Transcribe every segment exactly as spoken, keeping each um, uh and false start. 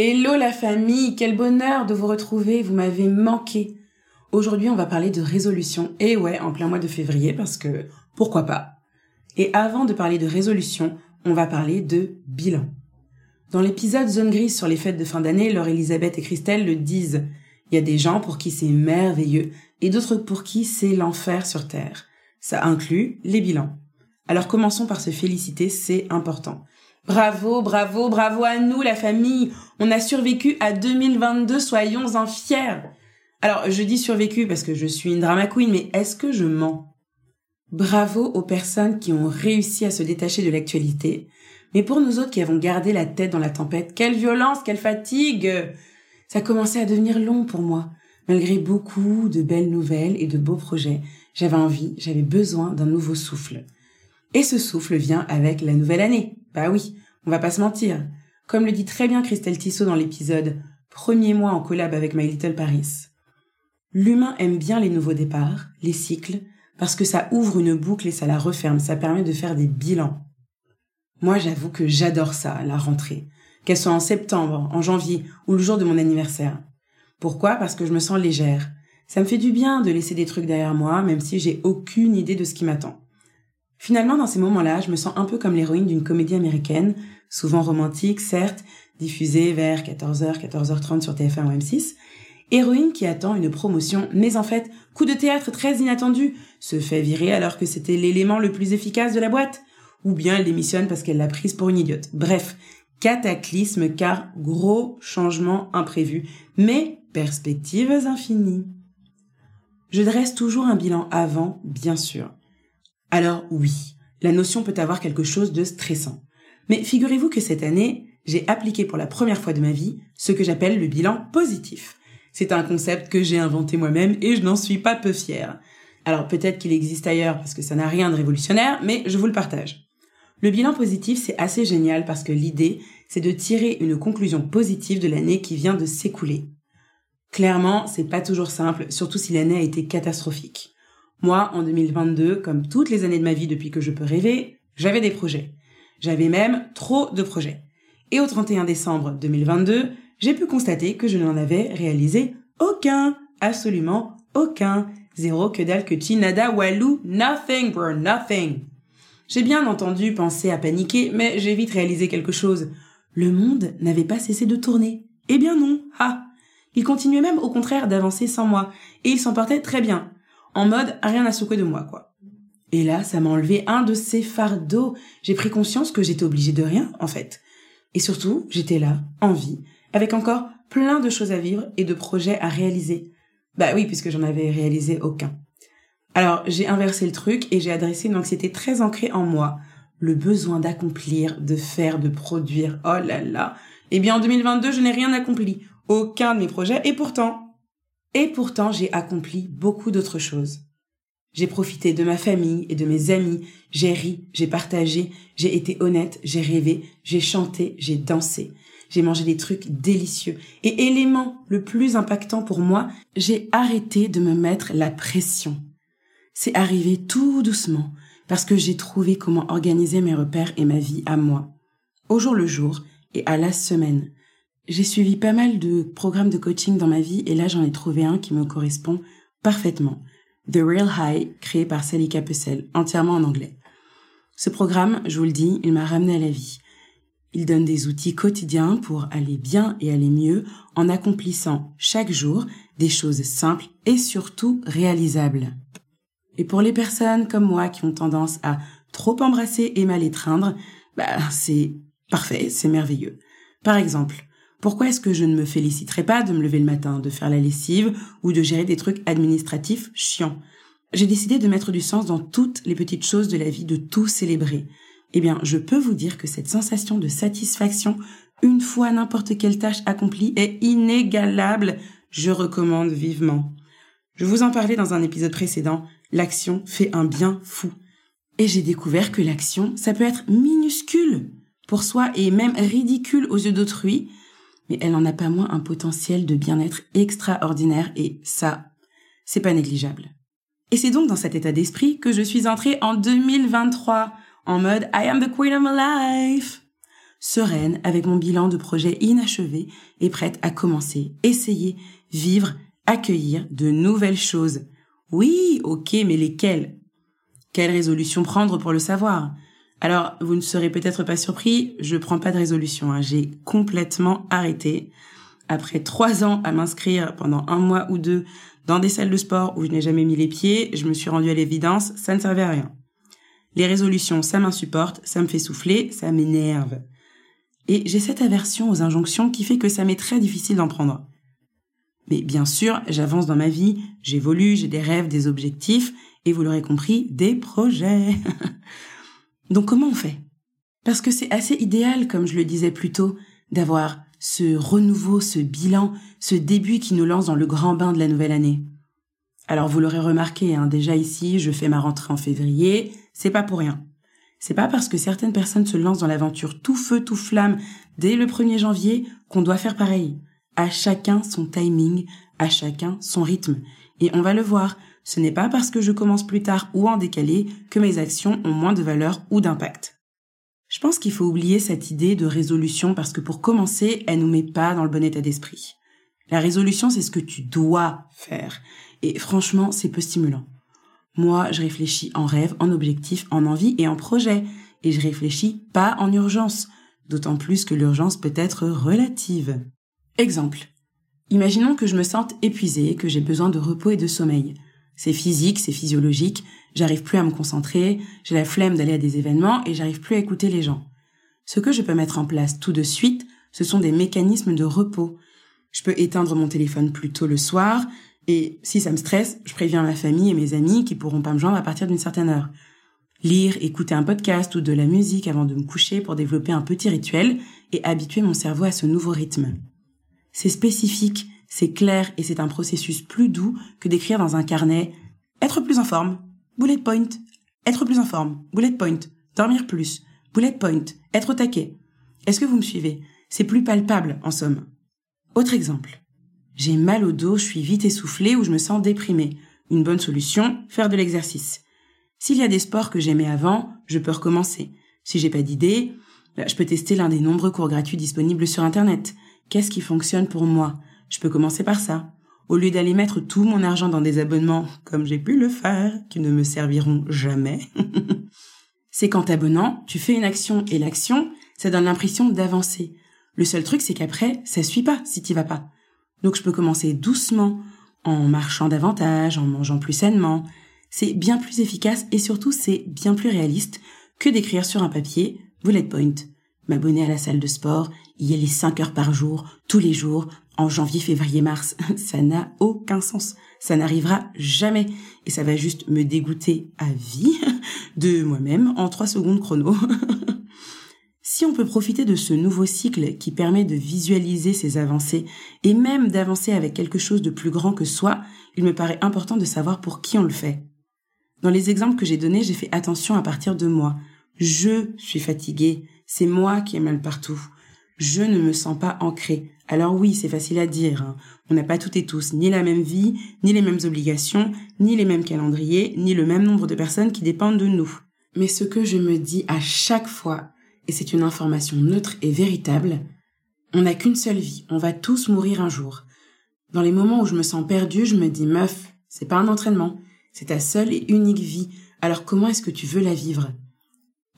Hello la famille, quel bonheur de vous retrouver, vous m'avez manqué. Aujourd'hui, on va parler de résolution. Et ouais, en plein mois de février, parce que pourquoi pas ? Et avant de parler de résolution, on va parler de bilan. Dans l'épisode Zone Grise sur les fêtes de fin d'année, Laure Elisabeth et Christelle le disent. Il y a des gens pour qui c'est merveilleux et d'autres pour qui c'est l'enfer sur Terre. Ça inclut les bilans. Alors commençons par se féliciter, c'est important. Bravo, bravo, bravo à nous, la famille. On a survécu à deux mille vingt-deux, soyons-en fiers. Alors, je dis survécu parce que je suis une drama queen, mais est-ce que je mens ? Bravo aux personnes qui ont réussi à se détacher de l'actualité. Mais pour nous autres qui avons gardé la tête dans la tempête, quelle violence, quelle fatigue ! Ça commençait à devenir long pour moi. Malgré beaucoup de belles nouvelles et de beaux projets, j'avais envie, j'avais besoin d'un nouveau souffle. Et ce souffle vient avec la nouvelle année. Bah oui, on va pas se mentir. Comme le dit très bien Christelle Tissot dans l'épisode « Premier mois en collab avec My Little Paris ». L'humain aime bien les nouveaux départs, les cycles, parce que ça ouvre une boucle et ça la referme, ça permet de faire des bilans. Moi, j'avoue que j'adore ça, la rentrée. Qu'elle soit en septembre, en janvier ou le jour de mon anniversaire. Pourquoi ? Parce que je me sens légère. Ça me fait du bien de laisser des trucs derrière moi, même si j'ai aucune idée de ce qui m'attend. Finalement, dans ces moments-là, je me sens un peu comme l'héroïne d'une comédie américaine, souvent romantique, certes, diffusée vers quatorze heures, quatorze heures trente sur T F un ou M six, héroïne qui attend une promotion, mais en fait, coup de théâtre très inattendu, se fait virer alors que c'était l'élément le plus efficace de la boîte, ou bien elle démissionne parce qu'elle l'a prise pour une idiote. Bref, cataclysme car gros changement imprévu, mais perspectives infinies. Je dresse toujours un bilan avant, bien sûr. Alors oui, la notion peut avoir quelque chose de stressant. Mais figurez-vous que cette année, j'ai appliqué pour la première fois de ma vie ce que j'appelle le bilan positif. C'est un concept que j'ai inventé moi-même et je n'en suis pas peu fière. Alors peut-être qu'il existe ailleurs parce que ça n'a rien de révolutionnaire, mais je vous le partage. Le bilan positif, c'est assez génial parce que l'idée, c'est de tirer une conclusion positive de l'année qui vient de s'écouler. Clairement, c'est pas toujours simple, surtout si l'année a été catastrophique. Moi, en deux mille vingt-deux, comme toutes les années de ma vie depuis que je peux rêver, j'avais des projets. J'avais même trop de projets. Et au trente et un décembre deux mille vingt-deux, j'ai pu constater que je n'en avais réalisé aucun. Absolument aucun. Zéro, que dalle, que chi, nada, walou, nothing, bro, nothing. J'ai bien entendu penser à paniquer, mais j'ai vite réalisé quelque chose. Le monde n'avait pas cessé de tourner. Eh bien non, ah. Il continuait même au contraire d'avancer sans moi. Et il s'en portait très bien. En mode, rien à secouer de moi, quoi. Et là, ça m'a enlevé un de ces fardeaux. J'ai pris conscience que j'étais obligée de rien, en fait. Et surtout, j'étais là, en vie, avec encore plein de choses à vivre et de projets à réaliser. Bah oui, puisque j'en avais réalisé aucun. Alors, j'ai inversé le truc et j'ai adressé une anxiété très ancrée en moi. Le besoin d'accomplir, de faire, de produire. Oh là là. Eh bien, en deux mille vingt-deux, je n'ai rien accompli. Aucun de mes projets, et pourtant... Et pourtant, j'ai accompli beaucoup d'autres choses. J'ai profité de ma famille et de mes amis, j'ai ri, j'ai partagé, j'ai été honnête, j'ai rêvé, j'ai chanté, j'ai dansé. J'ai mangé des trucs délicieux. Et élément le plus impactant pour moi, j'ai arrêté de me mettre la pression. C'est arrivé tout doucement, parce que j'ai trouvé comment organiser mes repères et ma vie à moi, au jour le jour et à la semaine. J'ai suivi pas mal de programmes de coaching dans ma vie, et là j'en ai trouvé un qui me correspond parfaitement. The Real High, créé par Sally Capucel, entièrement en anglais. Ce programme, je vous le dis, il m'a ramené à la vie. Il donne des outils quotidiens pour aller bien et aller mieux en accomplissant chaque jour des choses simples et surtout réalisables. Et pour les personnes comme moi qui ont tendance à trop embrasser et mal étreindre, bah c'est parfait, c'est merveilleux. Par exemple, pourquoi est-ce que je ne me féliciterais pas de me lever le matin, de faire la lessive ou de gérer des trucs administratifs chiants? J'ai décidé de mettre du sens dans toutes les petites choses de la vie, de tout célébrer. Eh bien, je peux vous dire que cette sensation de satisfaction, une fois n'importe quelle tâche accomplie, est inégalable. Je recommande vivement. Je vous en parlais dans un épisode précédent, l'action fait un bien fou. Et j'ai découvert que l'action, ça peut être minuscule pour soi et même ridicule aux yeux d'autrui, mais elle n'en a pas moins un potentiel de bien-être extraordinaire, et ça, c'est pas négligeable. Et c'est donc dans cet état d'esprit que je suis entrée en deux mille vingt-trois, en mode « I am the queen of my life », sereine, avec mon bilan de projets inachevés, et prête à commencer, essayer, vivre, accueillir de nouvelles choses. Oui, ok, mais lesquelles? Quelle résolution prendre pour le savoir? Alors, vous ne serez peut-être pas surpris, je prends pas de résolution, hein. J'ai complètement arrêté. Après trois ans à m'inscrire pendant un mois ou deux dans des salles de sport où je n'ai jamais mis les pieds, je me suis rendue à l'évidence, ça ne servait à rien. Les résolutions, ça m'insupporte, ça me fait souffler, ça m'énerve. Et j'ai cette aversion aux injonctions qui fait que ça m'est très difficile d'en prendre. Mais bien sûr, j'avance dans ma vie, j'évolue, j'ai des rêves, des objectifs, et vous l'aurez compris, des projets. Donc comment on fait? Parce que c'est assez idéal, comme je le disais plus tôt, d'avoir ce renouveau, ce bilan, ce début qui nous lance dans le grand bain de la nouvelle année. Alors vous l'aurez remarqué, hein, déjà ici, je fais ma rentrée en février, c'est pas pour rien. C'est pas parce que certaines personnes se lancent dans l'aventure tout feu, tout flamme, dès le premier janvier, qu'on doit faire pareil. À chacun son timing, à chacun son rythme. Et on va le voir, ce n'est pas parce que je commence plus tard ou en décalé que mes actions ont moins de valeur ou d'impact. Je pense qu'il faut oublier cette idée de résolution parce que pour commencer, elle nous met pas dans le bon état d'esprit. La résolution, c'est ce que tu dois faire. Et franchement, c'est peu stimulant. Moi, je réfléchis en rêve, en objectif, en envie et en projet. Et je réfléchis pas en urgence. D'autant plus que l'urgence peut être relative. Exemple. Imaginons que je me sente épuisée, que j'ai besoin de repos et de sommeil. C'est physique, c'est physiologique, j'arrive plus à me concentrer, j'ai la flemme d'aller à des événements et j'arrive plus à écouter les gens. Ce que je peux mettre en place tout de suite, ce sont des mécanismes de repos. Je peux éteindre mon téléphone plus tôt le soir et si ça me stresse, je préviens ma famille et mes amis qui pourront pas me joindre à partir d'une certaine heure. Lire, écouter un podcast ou de la musique avant de me coucher pour développer un petit rituel et habituer mon cerveau à ce nouveau rythme. C'est spécifique. C'est clair et c'est un processus plus doux que d'écrire dans un carnet « Être plus en forme »,« Bullet point »,« Être plus en forme »,« Bullet point »,« Dormir plus »,« Bullet point »,« Être au taquet ». Est-ce que vous me suivez? C'est plus palpable, en somme. Autre exemple. J'ai mal au dos, je suis vite essoufflée ou je me sens déprimée. Une bonne solution, faire de l'exercice. S'il y a des sports que j'aimais avant, je peux recommencer. Si j'ai pas d'idée, je peux tester l'un des nombreux cours gratuits disponibles sur Internet. Qu'est-ce qui fonctionne pour moi? Je peux commencer par ça. Au lieu d'aller mettre tout mon argent dans des abonnements, comme j'ai pu le faire, qui ne me serviront jamais. C'est qu'en t'abonnant, tu fais une action, et l'action, ça donne l'impression d'avancer. Le seul truc, c'est qu'après, ça suit pas si t'y vas pas. Donc je peux commencer doucement, en marchant davantage, en mangeant plus sainement. C'est bien plus efficace, et surtout, c'est bien plus réaliste que d'écrire sur un papier « bullet point ». M'abonner à la salle de sport, y aller cinq heures par jour, tous les jours, en janvier, février, mars, ça n'a aucun sens. Ça n'arrivera jamais. Et ça va juste me dégoûter à vie de moi-même en trois secondes chrono. Si on peut profiter de ce nouveau cycle qui permet de visualiser ses avancées et même d'avancer avec quelque chose de plus grand que soi, il me paraît important de savoir pour qui on le fait. Dans les exemples que j'ai donnés, j'ai fait attention à partir de moi. Je suis fatiguée, c'est moi qui ai mal partout. Je ne me sens pas ancrée. Alors oui, c'est facile à dire, hein. On n'a pas toutes et tous ni la même vie, ni les mêmes obligations, ni les mêmes calendriers, ni le même nombre de personnes qui dépendent de nous. Mais ce que je me dis à chaque fois, et c'est une information neutre et véritable, on n'a qu'une seule vie, on va tous mourir un jour. Dans les moments où je me sens perdue, je me dis « Meuf, c'est pas un entraînement, c'est ta seule et unique vie, alors comment est-ce que tu veux la vivre ?»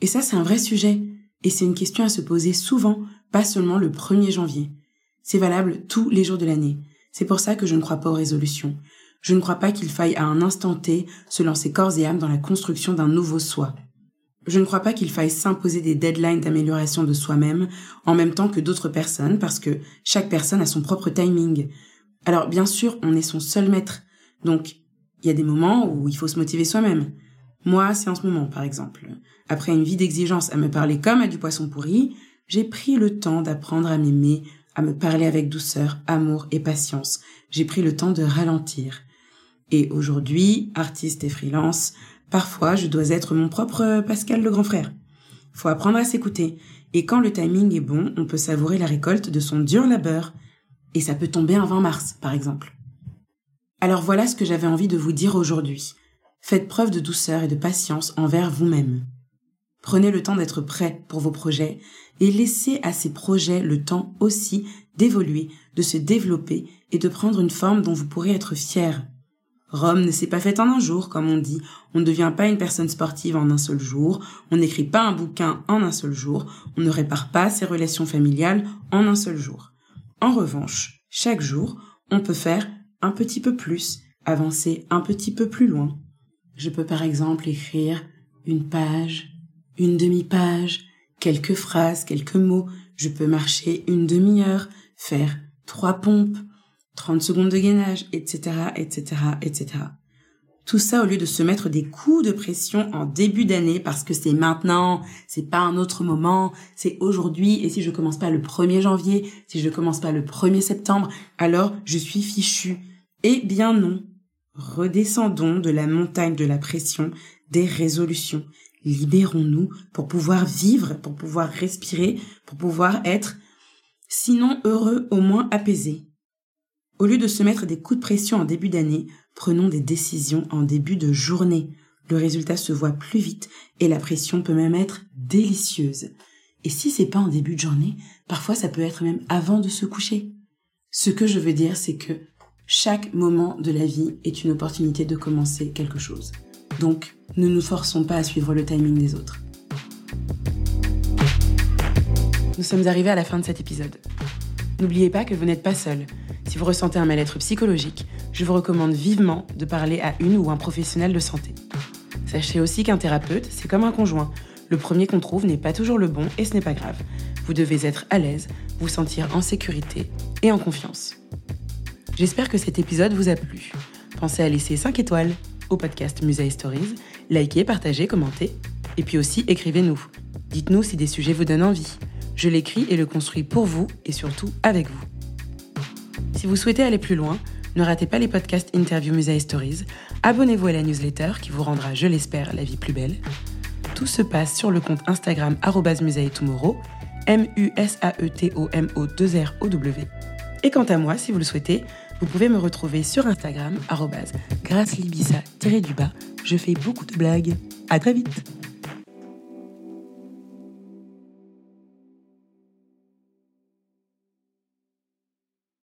Et ça, c'est un vrai sujet, et c'est une question à se poser souvent, pas seulement le premier janvier. C'est valable tous les jours de l'année. C'est pour ça que je ne crois pas aux résolutions. Je ne crois pas qu'il faille à un instant T se lancer corps et âme dans la construction d'un nouveau soi. Je ne crois pas qu'il faille s'imposer des deadlines d'amélioration de soi-même en même temps que d'autres personnes parce que chaque personne a son propre timing. Alors bien sûr, on est son seul maître. Donc, il y a des moments où il faut se motiver soi-même. Moi, c'est en ce moment, par exemple. Après une vie d'exigence à me parler comme à du poisson pourri, j'ai pris le temps d'apprendre à m'aimer, à me parler avec douceur, amour et patience. J'ai pris le temps de ralentir. Et aujourd'hui, artiste et freelance, parfois je dois être mon propre Pascal le grand frère. Faut apprendre à s'écouter. Et quand le timing est bon, on peut savourer la récolte de son dur labeur. Et ça peut tomber un vingt mars, par exemple. Alors voilà ce que j'avais envie de vous dire aujourd'hui. Faites preuve de douceur et de patience envers vous-même. Prenez le temps d'être prêt pour vos projets et laissez à ces projets le temps aussi d'évoluer, de se développer et de prendre une forme dont vous pourrez être fier. Rome ne s'est pas faite en un jour, comme on dit. On ne devient pas une personne sportive en un seul jour, on n'écrit pas un bouquin en un seul jour, on ne répare pas ses relations familiales en un seul jour. En revanche, chaque jour, on peut faire un petit peu plus, avancer un petit peu plus loin. Je peux par exemple écrire une page, une demi-page, quelques phrases, quelques mots. Je peux marcher une demi-heure, faire trois pompes, trente secondes de gainage, et cetera, et cetera, et cetera. Tout ça au lieu de se mettre des coups de pression en début d'année parce que c'est maintenant, c'est pas un autre moment, c'est aujourd'hui. Et si je commence pas le premier janvier, si je commence pas le premier septembre, alors je suis fichue. Eh bien non. Redescendons de la montagne de la pression des résolutions. Libérons-nous pour pouvoir vivre, pour pouvoir respirer, pour pouvoir être, sinon heureux, au moins apaisés. Au lieu de se mettre des coups de pression en début d'année, prenons des décisions en début de journée. Le résultat se voit plus vite et la pression peut même être délicieuse. Et si c'est pas en début de journée, parfois ça peut être même avant de se coucher. Ce que je veux dire, c'est que chaque moment de la vie est une opportunité de commencer quelque chose. Donc, ne nous forçons pas à suivre le timing des autres. Nous sommes arrivés à la fin de cet épisode. N'oubliez pas que vous n'êtes pas seul. Si vous ressentez un mal-être psychologique, je vous recommande vivement de parler à une ou un professionnel de santé. Sachez aussi qu'un thérapeute, c'est comme un conjoint. Le premier qu'on trouve n'est pas toujours le bon et ce n'est pas grave. Vous devez être à l'aise, vous sentir en sécurité et en confiance. J'espère que cet épisode vous a plu. Pensez à laisser cinq étoiles au podcast Musae Stories, likez, partagez, commentez, et puis aussi écrivez-nous. Dites-nous si des sujets vous donnent envie. Je l'écris et le construis pour vous et surtout avec vous. Si vous souhaitez aller plus loin, ne ratez pas les podcasts Interview Musae Stories, abonnez-vous à la newsletter qui vous rendra, je l'espère, la vie plus belle. Tout se passe sur le compte Instagram arobase musae tomorrow, M U S A E T O M O deux R O W. Et quant à moi, si vous le souhaitez, vous pouvez me retrouver sur Instagram, arobase grâce libissa tiret du bas. Je fais beaucoup de blagues. À très vite!